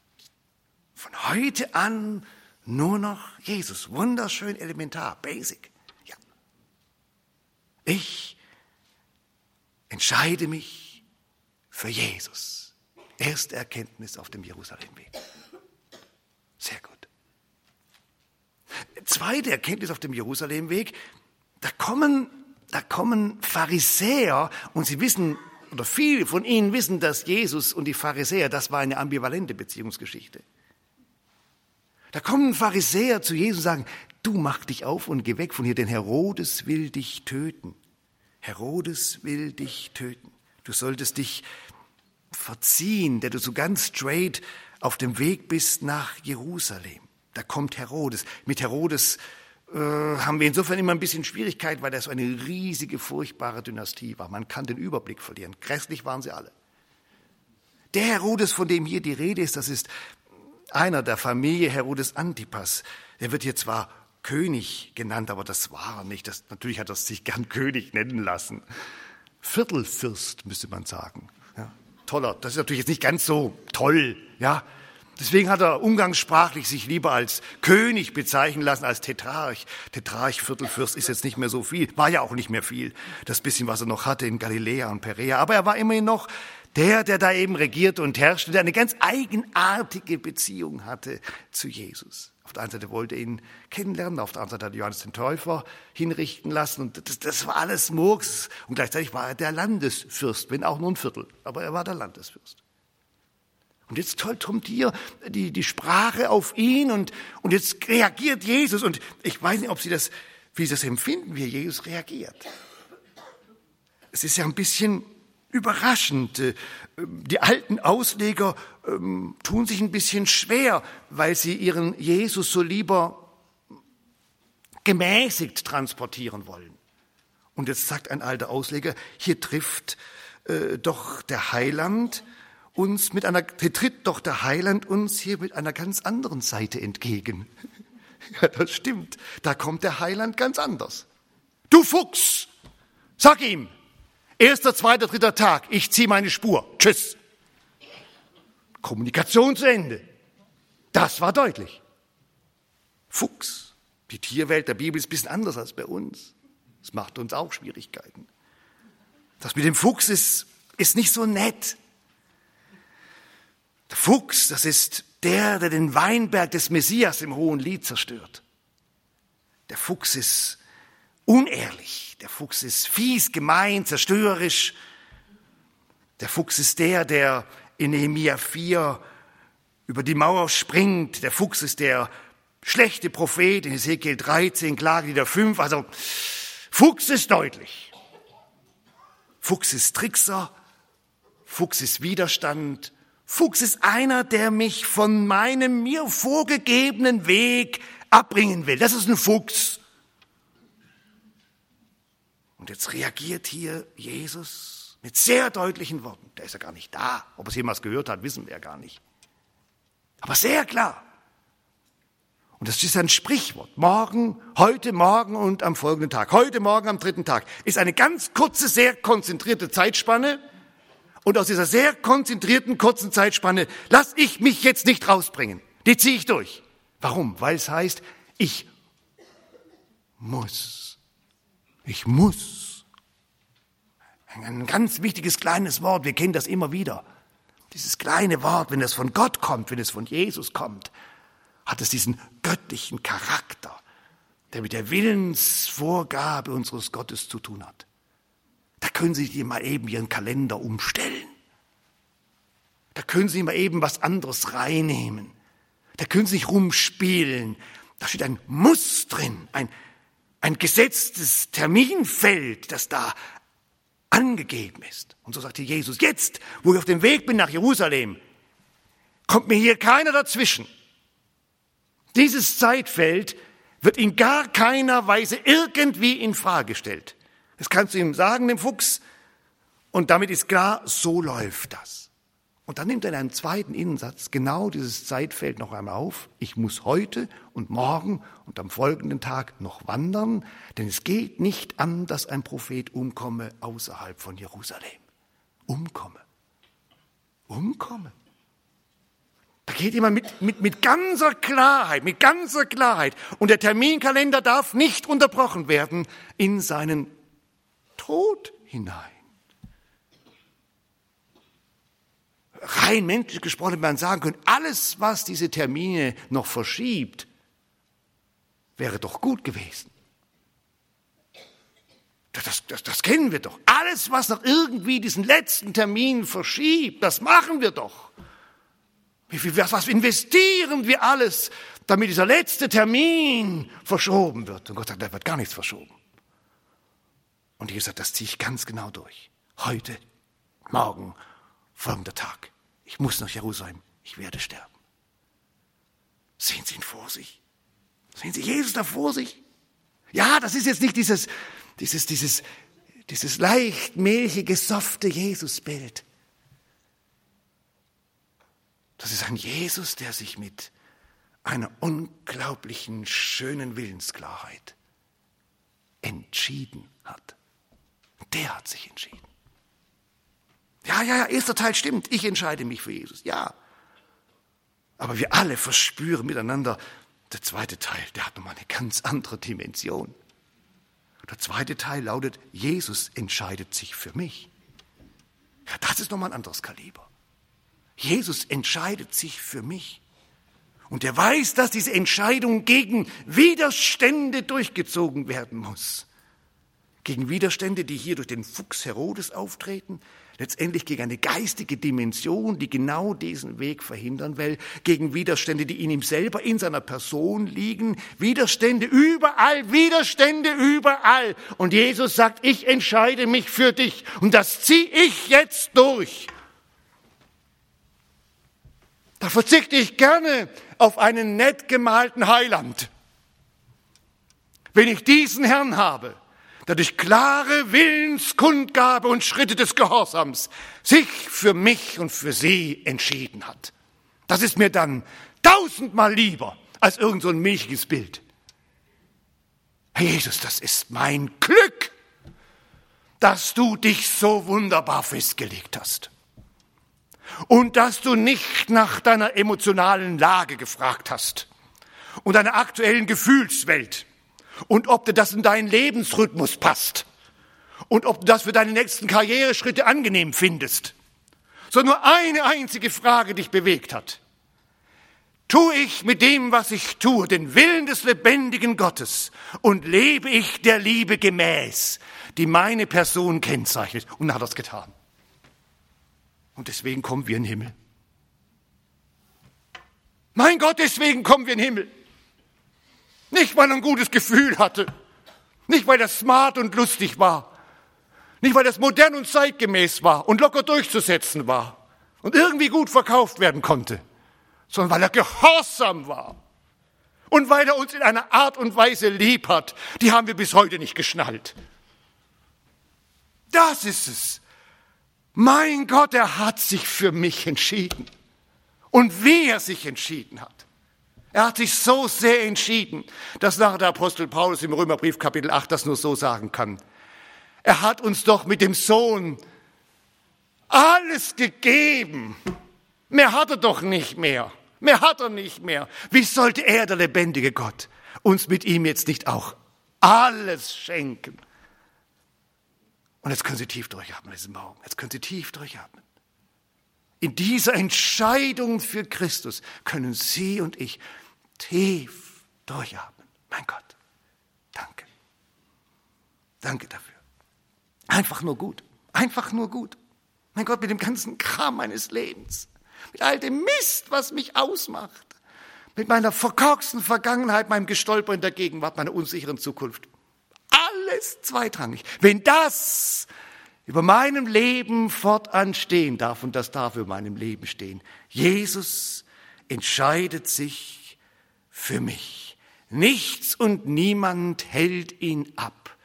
Von heute an nur noch Jesus. Wunderschön, elementar, basic. Ja. Ich entscheide mich für Jesus. Erste Erkenntnis auf dem Jerusalemweg. Sehr gut. Zweite Erkenntnis auf dem Jerusalemweg, da kommen, da kommen Pharisäer und sie wissen, oder viele von ihnen wissen, dass Jesus und die Pharisäer, das war eine ambivalente Beziehungsgeschichte. Da kommen Pharisäer zu Jesus und sagen, du mach dich auf und geh weg von hier, denn Herodes will dich töten. Herodes will dich töten. Du solltest dich verziehen, der du so ganz straight auf dem Weg bist nach Jerusalem. Da kommt Herodes. Mit Herodes äh, haben wir insofern immer ein bisschen Schwierigkeit, weil das so eine riesige, furchtbare Dynastie war. Man kann den Überblick verlieren. Grässlich waren sie alle. Der Herodes, von dem hier die Rede ist, das ist einer der Familie Herodes Antipas. Er wird hier zwar König genannt, aber das war er nicht. Das, natürlich hat er sich gern König nennen lassen. Viertelfürst, müsste man sagen. Ja, toller. Das ist natürlich jetzt nicht ganz so toll, ja. Deswegen hat er umgangssprachlich sich lieber als König bezeichnen lassen, als Tetrarch. Tetrarch, Viertelfürst ist jetzt nicht mehr so viel, war ja auch nicht mehr viel. Das bisschen, was er noch hatte in Galiläa und Perea. Aber er war immerhin noch der, der da eben regierte und herrschte, der eine ganz eigenartige Beziehung hatte zu Jesus. Auf der einen Seite wollte er ihn kennenlernen, auf der anderen Seite hat Johannes den Täufer hinrichten lassen. Und das, das war alles Murks. Und gleichzeitig war er der Landesfürst, wenn auch nur ein Viertel. Aber er war der Landesfürst. Und jetzt kommt hier die, die Sprache auf ihn und, und jetzt reagiert Jesus. Und ich weiß nicht, ob Sie das, wie Sie das empfinden, wie Jesus reagiert. Es ist ja ein bisschen überraschend. Die alten Ausleger ähm, tun sich ein bisschen schwer, weil sie ihren Jesus so lieber gemäßigt transportieren wollen. Und jetzt sagt ein alter Ausleger, hier trifft äh, doch der Heiland uns mit einer, tritt doch der Heiland uns hier mit einer ganz anderen Seite entgegen. Ja, das stimmt. Da kommt der Heiland ganz anders. Du Fuchs! Sag ihm! Erster, zweiter, dritter Tag. Ich zieh meine Spur. Tschüss! Kommunikation zu Ende. Das war deutlich. Fuchs. Die Tierwelt der Bibel ist ein bisschen anders als bei uns. Das macht uns auch Schwierigkeiten. Das mit dem Fuchs ist, ist nicht so nett. Der Fuchs, das ist der, der den Weinberg des Messias im Hohen Lied zerstört. Der Fuchs ist unehrlich. Der Fuchs ist fies, gemein, zerstörerisch. Der Fuchs ist der, der in Nehemia vier über die Mauer springt. Der Fuchs ist der schlechte Prophet in Hesekiel dreizehn, Klagelieder fünf. Also Fuchs ist deutlich. Fuchs ist Trickser. Fuchs ist Widerstand. Fuchs ist einer, der mich von meinem mir vorgegebenen Weg abbringen will. Das ist ein Fuchs. Und jetzt reagiert hier Jesus mit sehr deutlichen Worten. Der ist ja gar nicht da. Ob er es jemals gehört hat, wissen wir ja gar nicht. Aber sehr klar. Und das ist ein Sprichwort. Morgen, heute, morgen und am folgenden Tag. Heute, morgen, am dritten Tag. Ist eine ganz kurze, sehr konzentrierte Zeitspanne. Und aus dieser sehr konzentrierten, kurzen Zeitspanne lasse ich mich jetzt nicht rausbringen. Die ziehe ich durch. Warum? Weil es heißt, ich muss. Ich muss. Ein ganz wichtiges kleines Wort, wir kennen das immer wieder. Dieses kleine Wort, wenn es von Gott kommt, wenn es von Jesus kommt, hat es diesen göttlichen Charakter, der mit der Willensvorgabe unseres Gottes zu tun hat. Da können Sie mal eben Ihren Kalender umstellen. Da können Sie mal eben was anderes reinnehmen. Da können Sie sich rumspielen. Da steht ein Muss drin, ein, ein gesetztes Terminfeld, das da angegeben ist. Und so sagte Jesus, jetzt, wo ich auf dem Weg bin nach Jerusalem, kommt mir hier keiner dazwischen. Dieses Zeitfeld wird in gar keiner Weise irgendwie in Frage gestellt. Das kannst du ihm sagen, dem Fuchs, und damit ist klar, so läuft das. Und dann nimmt er in einem zweiten Innensatz genau dieses Zeitfeld noch einmal auf. Ich muss heute und morgen und am folgenden Tag noch wandern, denn es geht nicht an, dass ein Prophet umkomme außerhalb von Jerusalem. Umkomme. Umkomme. Da geht jemand mit, mit, mit ganzer Klarheit, mit ganzer Klarheit. Und der Terminkalender darf nicht unterbrochen werden in seinen Tod hinein. Rein menschlich gesprochen hätte man sagen können, alles, was diese Termine noch verschiebt, wäre doch gut gewesen. Das, das, das kennen wir doch. Alles, was noch irgendwie diesen letzten Termin verschiebt, das machen wir doch. Was investieren wir alles, damit dieser letzte Termin verschoben wird? Und Gott sagt, da wird gar nichts verschoben. Und Jesus sagt, das ziehe ich ganz genau durch. Heute, morgen, folgender Tag. Ich muss nach Jerusalem, ich werde sterben. Sehen Sie ihn vor sich? Sehen Sie Jesus da vor sich? Ja, das ist jetzt nicht dieses, dieses, dieses, dieses leicht milchige, softe Jesusbild. Das ist ein Jesus, der sich mit einer unglaublichen, schönen Willensklarheit entschieden hat. Der hat sich entschieden. Ja, ja, ja, erster Teil stimmt. Ich entscheide mich für Jesus. Ja. Aber wir alle verspüren miteinander, der zweite Teil, der hat nochmal eine ganz andere Dimension. Der zweite Teil lautet, Jesus entscheidet sich für mich. Ja, das ist nochmal ein anderes Kaliber. Jesus entscheidet sich für mich. Und er weiß, dass diese Entscheidung gegen Widerstände durchgezogen werden muss. Gegen Widerstände, die hier durch den Fuchs Herodes auftreten, letztendlich gegen eine geistige Dimension, die genau diesen Weg verhindern will, gegen Widerstände, die in ihm selber, in seiner Person liegen, Widerstände überall, Widerstände überall. Und Jesus sagt, ich entscheide mich für dich und das ziehe ich jetzt durch. Da verzichte ich gerne auf einen nett gemalten Heiland, wenn ich diesen Herrn habe, der durch klare Willenskundgabe und Schritte des Gehorsams sich für mich und für sie entschieden hat. Das ist mir dann tausendmal lieber als irgend so ein milchiges Bild. Herr Jesus, das ist mein Glück, dass du dich so wunderbar festgelegt hast. Und dass du nicht nach deiner emotionalen Lage gefragt hast und deiner aktuellen Gefühlswelt und ob dir das in deinen Lebensrhythmus passt und ob du das für deine nächsten Karriereschritte angenehm findest, sondern nur eine einzige Frage dich bewegt hat. Tue ich mit dem, was ich tue, den Willen des lebendigen Gottes und lebe ich der Liebe gemäß, die meine Person kennzeichnet? Und hat er es getan. Und deswegen kommen wir in den Himmel. Mein Gott, deswegen kommen wir in den Himmel. Nicht, weil er ein gutes Gefühl hatte. Nicht, weil das smart und lustig war. Nicht, weil das modern und zeitgemäß war und locker durchzusetzen war und irgendwie gut verkauft werden konnte. Sondern weil er gehorsam war. Und weil er uns in einer Art und Weise lieb hat. Die haben wir bis heute nicht geschnallt. Das ist es. Mein Gott, er hat sich für mich entschieden. Und wie er sich entschieden hat. Er hat sich so sehr entschieden, dass nachher der Apostel Paulus im Römerbrief Kapitel acht das nur so sagen kann. Er hat uns doch mit dem Sohn alles gegeben. Mehr hat er doch nicht mehr. Mehr hat er nicht mehr. Wie sollte er, der lebendige Gott, uns mit ihm jetzt nicht auch alles schenken? Und jetzt können Sie tief durchatmen diesen Morgen. Jetzt können Sie tief durchatmen. In dieser Entscheidung für Christus können Sie und ich tief durchatmen. Mein Gott, danke. Danke dafür. Einfach nur gut. Einfach nur gut. Mein Gott, mit dem ganzen Kram meines Lebens. mit all dem Mist, was mich ausmacht, mit meiner verkorksten Vergangenheit, meinem Gestolper in der Gegenwart, meiner unsicheren Zukunft. Alles zweitrangig. Wenn das über meinem Leben fortan stehen darf, und das darf über meinem Leben stehen, Jesus entscheidet sich für mich. Nichts und niemand hält ihn ab,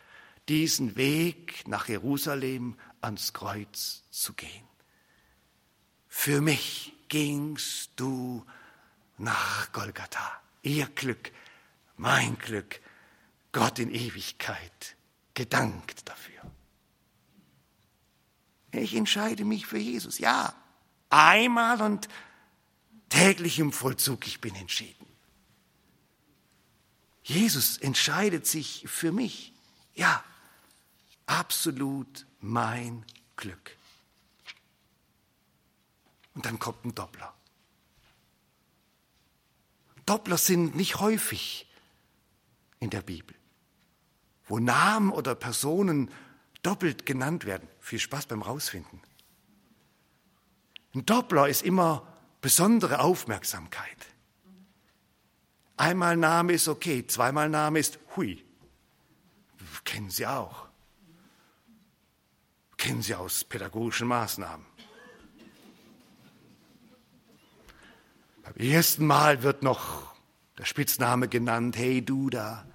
diesen Weg nach Jerusalem ans Kreuz zu gehen. Für mich gingst du nach Golgatha. Ihr Glück, mein Glück, Gott in Ewigkeit gedankt dafür. Ich entscheide mich für Jesus. Ja, einmal und täglich im Vollzug, ich bin entschieden. Jesus entscheidet sich für mich. Ja, absolut mein Glück. Und dann kommt ein Doppler. Doppler sind nicht häufig in der Bibel, wo Namen oder Personen doppelt genannt werden. Viel Spaß beim Rausfinden. Ein Doppler ist immer besondere Aufmerksamkeit. Einmal Name ist okay, zweimal Name ist hui. Kennen Sie auch. Kennen Sie aus pädagogischen Maßnahmen. Beim ersten Mal wird noch der Spitzname genannt, hey du da.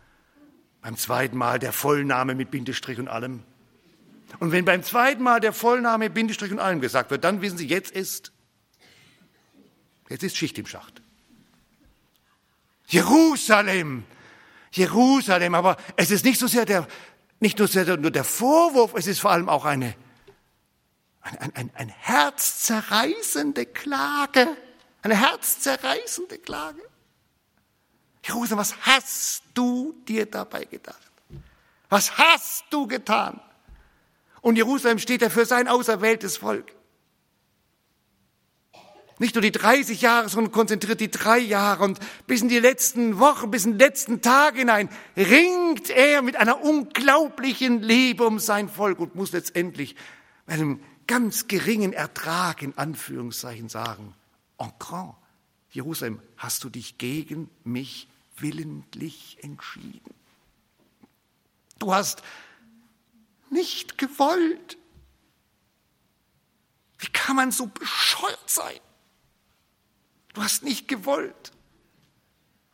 Beim zweiten Mal der Vollname mit Bindestrich und allem. Und wenn beim zweiten Mal der Vollname, Bindestrich und allem gesagt wird, dann wissen Sie, jetzt ist, jetzt ist Schicht im Schacht. Jerusalem, Jerusalem, aber es ist nicht so sehr der, nicht nur, sehr, nur der Vorwurf, es ist vor allem auch eine, ein, ein, ein herzzerreißende Klage, eine herzzerreißende Klage. Jerusalem, was hast du dir dabei gedacht? Was hast du getan? Und Jerusalem steht ja für sein auserwähltes Volk. Nicht nur die dreißig Jahre, sondern konzentriert die drei Jahre. Und bis in die letzten Wochen, bis in den letzten Tag hinein ringt er mit einer unglaublichen Liebe um sein Volk und muss letztendlich mit einem ganz geringen Ertrag in Anführungszeichen sagen, en grand, Jerusalem, hast du dich gegen mich willentlich entschieden? Du hast nicht gewollt. Wie kann man so bescheuert sein? Du hast nicht gewollt.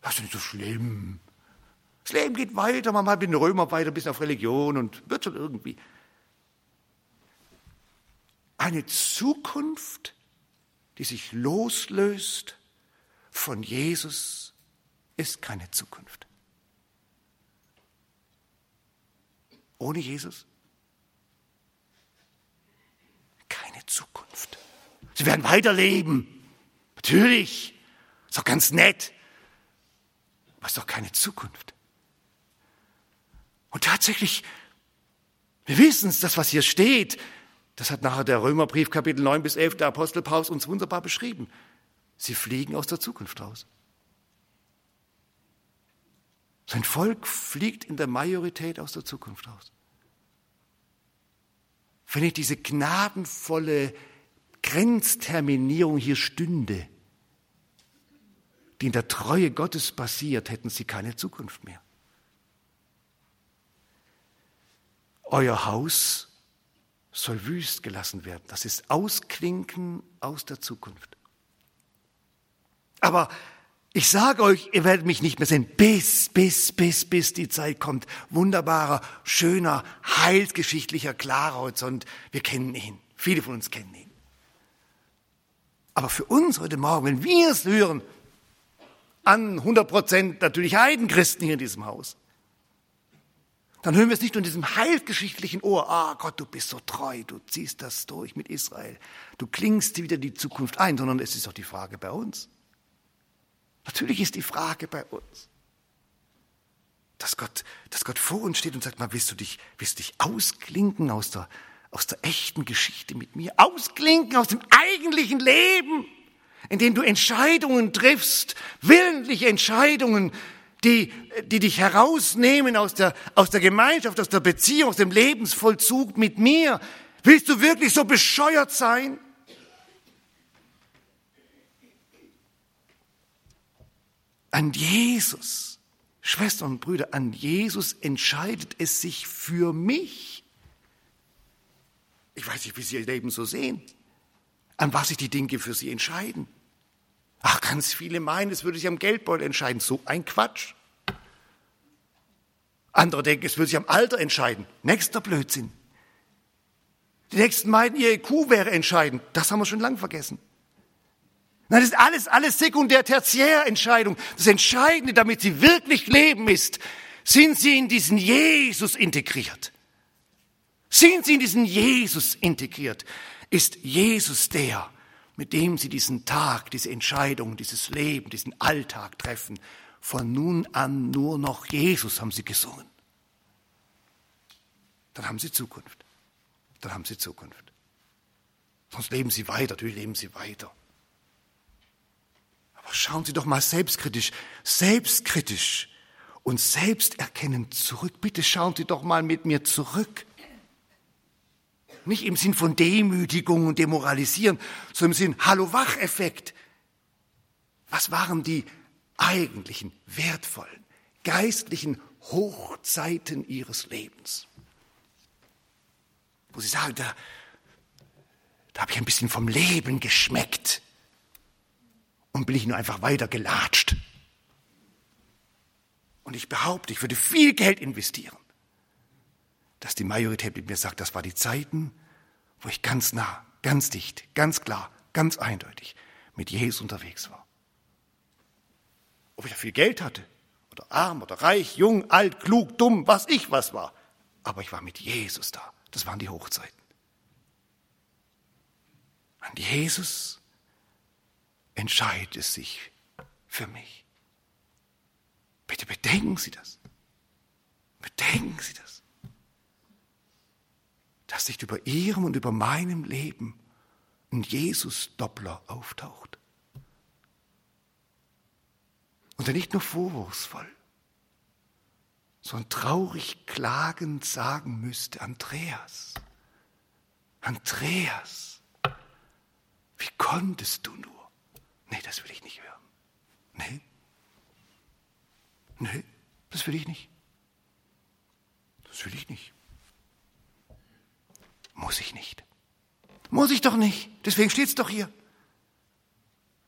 Das ist nicht so schlimm. Das Leben geht weiter, man macht mit den Römern weiter, ein bisschen auf Religion und wird schon irgendwie. Eine Zukunft, die sich loslöst von Jesus, ist keine Zukunft. Ohne Jesus? Keine Zukunft. Sie werden weiterleben. Natürlich. Ist doch ganz nett. Aber ist doch keine Zukunft. Und tatsächlich, wir wissen es, das, was hier steht, das hat nachher der Römerbrief, Kapitel neun bis elf, der Apostel Paulus uns wunderbar beschrieben. Sie fliegen aus der Zukunft raus. Sein Volk fliegt in der Majorität aus der Zukunft raus. Wenn nicht diese gnadenvolle Grenzterminierung hier stünde, die in der Treue Gottes passiert, hätten sie keine Zukunft mehr. Euer Haus soll wüst gelassen werden. Das ist Ausklinken aus der Zukunft. Aber ich sage euch, ihr werdet mich nicht mehr sehen, bis, bis, bis, bis die Zeit kommt. Wunderbarer, schöner, heilsgeschichtlicher Klarhorizont. Wir kennen ihn. Viele von uns kennen ihn. Aber für uns heute Morgen, wenn wir es hören, an hundert Prozent natürlich Heidenchristen hier in diesem Haus, dann hören wir es nicht nur in diesem heilsgeschichtlichen Ohr. Ah, Gott, du bist so treu, du ziehst das durch mit Israel. Du klingst wieder die Zukunft ein, sondern es ist doch die Frage bei uns. Natürlich ist die Frage bei uns, dass Gott, dass Gott vor uns steht und sagt, mal, willst du dich, willst dich ausklinken aus der, aus der echten Geschichte mit mir? Ausklinken aus dem eigentlichen Leben, in dem du Entscheidungen triffst, willentliche Entscheidungen, die, die dich herausnehmen aus der, aus der Gemeinschaft, aus der Beziehung, aus dem Lebensvollzug mit mir. Willst du wirklich so bescheuert sein? An Jesus, Schwestern und Brüder, an Jesus entscheidet es sich für mich. Ich weiß nicht, wie Sie Ihr Leben so sehen, an was sich die Dinge für Sie entscheiden. Ach, ganz viele meinen, es würde sich am Geldbeutel entscheiden. So ein Quatsch. Andere denken, es würde sich am Alter entscheiden. Nächster Blödsinn. Die Nächsten meinen, ihr I Q wäre entscheidend. Das haben wir schon lange vergessen. Nein, das ist alles, alles sekundär, tertiär Entscheidung. Das Entscheidende, damit Sie wirklich leben, ist, sind Sie in diesen Jesus integriert? Sind Sie in diesen Jesus integriert? Ist Jesus der, mit dem Sie diesen Tag, diese Entscheidung, dieses Leben, diesen Alltag treffen? Von nun an nur noch Jesus, haben Sie gesungen. Dann haben Sie Zukunft. Dann haben Sie Zukunft. Sonst leben Sie weiter, natürlich leben Sie weiter. Aber schauen Sie doch mal selbstkritisch, selbstkritisch und selbsterkennend zurück. Bitte schauen Sie doch mal mit mir zurück. Nicht im Sinn von Demütigung und Demoralisieren, sondern im Sinn Hallo-Wach-Effekt. Was waren die eigentlichen, wertvollen, geistlichen Hochzeiten Ihres Lebens? Wo Sie sagen, da, da habe ich ein bisschen vom Leben geschmeckt und bin ich nur einfach weiter gelatscht. Und ich behaupte, ich würde viel Geld investieren, dass die Majorität mit mir sagt, das waren die Zeiten, wo ich ganz nah, ganz dicht, ganz klar, ganz eindeutig mit Jesus unterwegs war. Ob ich da viel Geld hatte, oder arm, oder reich, jung, alt, klug, dumm, was ich was war. Aber ich war mit Jesus da. Das waren die Hochzeiten. An Jesus entscheidet es sich für mich. Bitte bedenken Sie das. Bedenken Sie das. Dass nicht über Ihrem und über meinem Leben ein Jesus-Doppler auftaucht. Und er nicht nur vorwurfsvoll, sondern traurig klagend sagen müsste, Andreas, Andreas, wie konntest du nur? Nee, das will ich nicht hören. Nee, nee, das will ich nicht. Das will ich nicht. Muss ich nicht. Muss ich doch nicht. Deswegen steht's doch hier.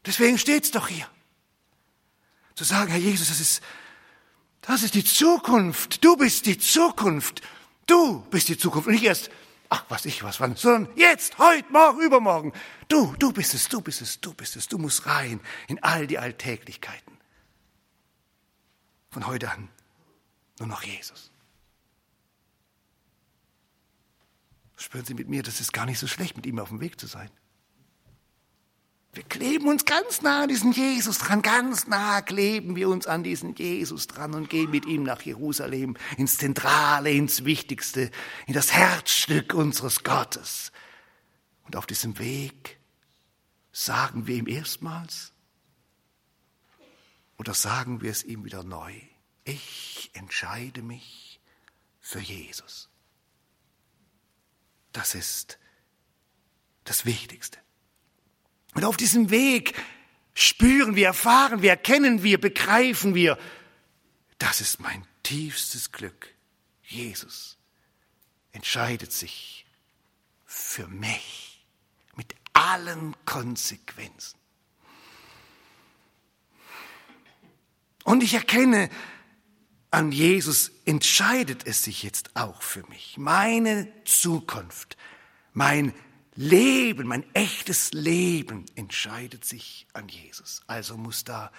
Deswegen steht's doch hier. Zu sagen, Herr Jesus, das ist, das ist die Zukunft. Du bist die Zukunft. Du bist die Zukunft. Und nicht erst, ach, was ich, was wann, sondern jetzt, heute, morgen, übermorgen. Du, du bist es, du bist es, du bist es. Du musst rein in all die Alltäglichkeiten. Von heute an nur noch Jesus. Spüren Sie mit mir, das ist gar nicht so schlecht, mit ihm auf dem Weg zu sein. Wir kleben uns ganz nah an diesen Jesus dran, ganz nah kleben wir uns an diesen Jesus dran und gehen mit ihm nach Jerusalem, ins Zentrale, ins Wichtigste, in das Herzstück unseres Gottes. Und auf diesem Weg sagen wir ihm erstmals oder sagen wir es ihm wieder neu. Ich entscheide mich für Jesus. Das ist das Wichtigste. Und auf diesem Weg spüren wir, erfahren wir, erkennen wir, begreifen wir, das ist mein tiefstes Glück. Jesus entscheidet sich für mich mit allen Konsequenzen. Und ich erkenne, an Jesus entscheidet es sich jetzt auch für mich. Meine Zukunft, mein Leben, mein echtes Leben entscheidet sich an Jesus. Also muss da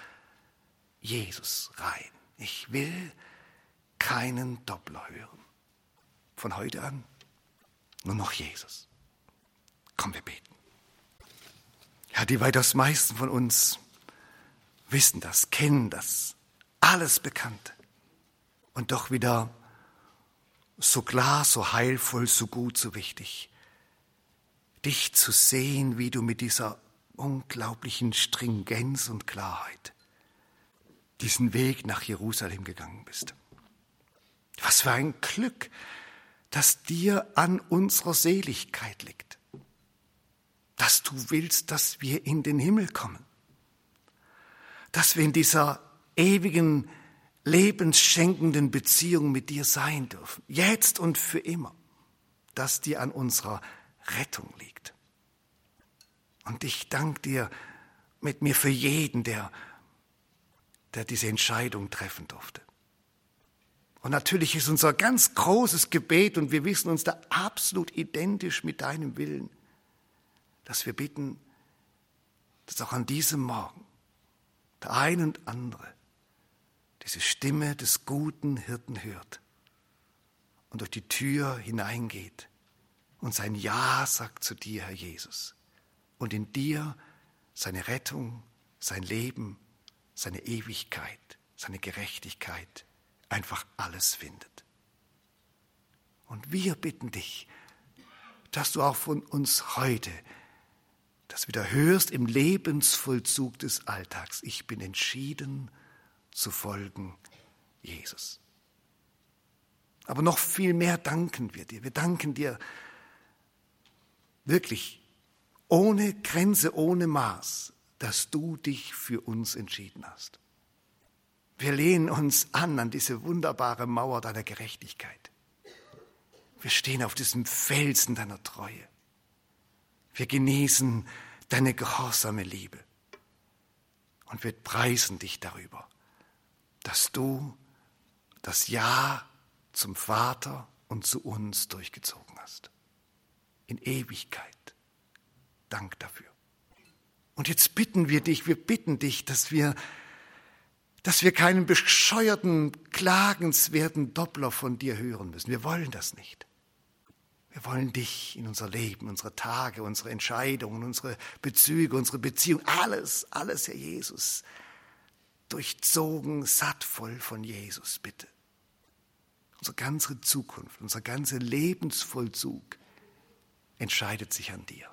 Jesus rein. Ich will keinen Doppler hören. Von heute an nur noch Jesus. Komm, wir beten. Ja, die weitaus meisten von uns wissen das, kennen das, alles Bekannte. Und doch wieder so klar, so heilvoll, so gut, so wichtig. Dich zu sehen, wie du mit dieser unglaublichen Stringenz und Klarheit diesen Weg nach Jerusalem gegangen bist. Was für ein Glück, dass dir an unserer Seligkeit liegt, dass du willst, dass wir in den Himmel kommen, dass wir in dieser ewigen, lebensschenkenden Beziehung mit dir sein dürfen, jetzt und für immer, dass dir an unserer Rettung liegt. Und ich danke dir mit mir für jeden, der, der diese Entscheidung treffen durfte. Und natürlich ist unser ganz großes Gebet, und wir wissen uns da absolut identisch mit deinem Willen, dass wir bitten, dass auch an diesem Morgen der ein und andere diese Stimme des guten Hirten hört und durch die Tür hineingeht und sein Ja sagt zu dir, Herr Jesus, und in dir seine Rettung, sein Leben, seine Ewigkeit, seine Gerechtigkeit, einfach alles findet. Und wir bitten dich, dass du auch von uns heute das wieder hörst im Lebensvollzug des Alltags. Ich bin entschieden zu folgen, Jesus. Aber noch viel mehr danken wir dir. Wir danken dir wirklich ohne Grenze, ohne Maß, dass du dich für uns entschieden hast. Wir lehnen uns an an diese wunderbare Mauer deiner Gerechtigkeit. Wir stehen auf diesem Felsen deiner Treue. Wir genießen deine gehorsame Liebe. Und wir preisen dich darüber, dass du das Ja zum Vater und zu uns durchgezogen hast. In Ewigkeit. Dank dafür. Und jetzt bitten wir dich, wir bitten dich, dass wir, dass wir keinen bescheuerten, klagenswerten Doppler von dir hören müssen. Wir wollen das nicht. Wir wollen dich in unser Leben, unsere Tage, unsere Entscheidungen, unsere Bezüge, unsere Beziehung, alles, alles, Herr Jesus, durchzogen, sattvoll von Jesus, bitte. Unsere ganze Zukunft, unser ganzer Lebensvollzug entscheidet sich an dir.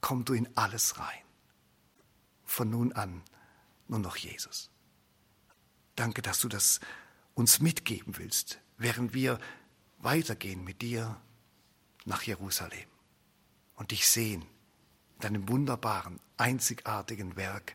Komm du in alles rein. Von nun an nur noch Jesus. Danke, dass du das uns mitgeben willst, während wir weitergehen mit dir nach Jerusalem und dich sehen in deinem wunderbaren, einzigartigen Werk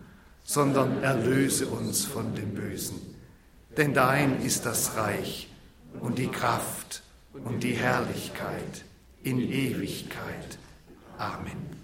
sondern erlöse uns von dem Bösen. Denn dein ist das Reich und die Kraft und die Herrlichkeit in Ewigkeit. Amen.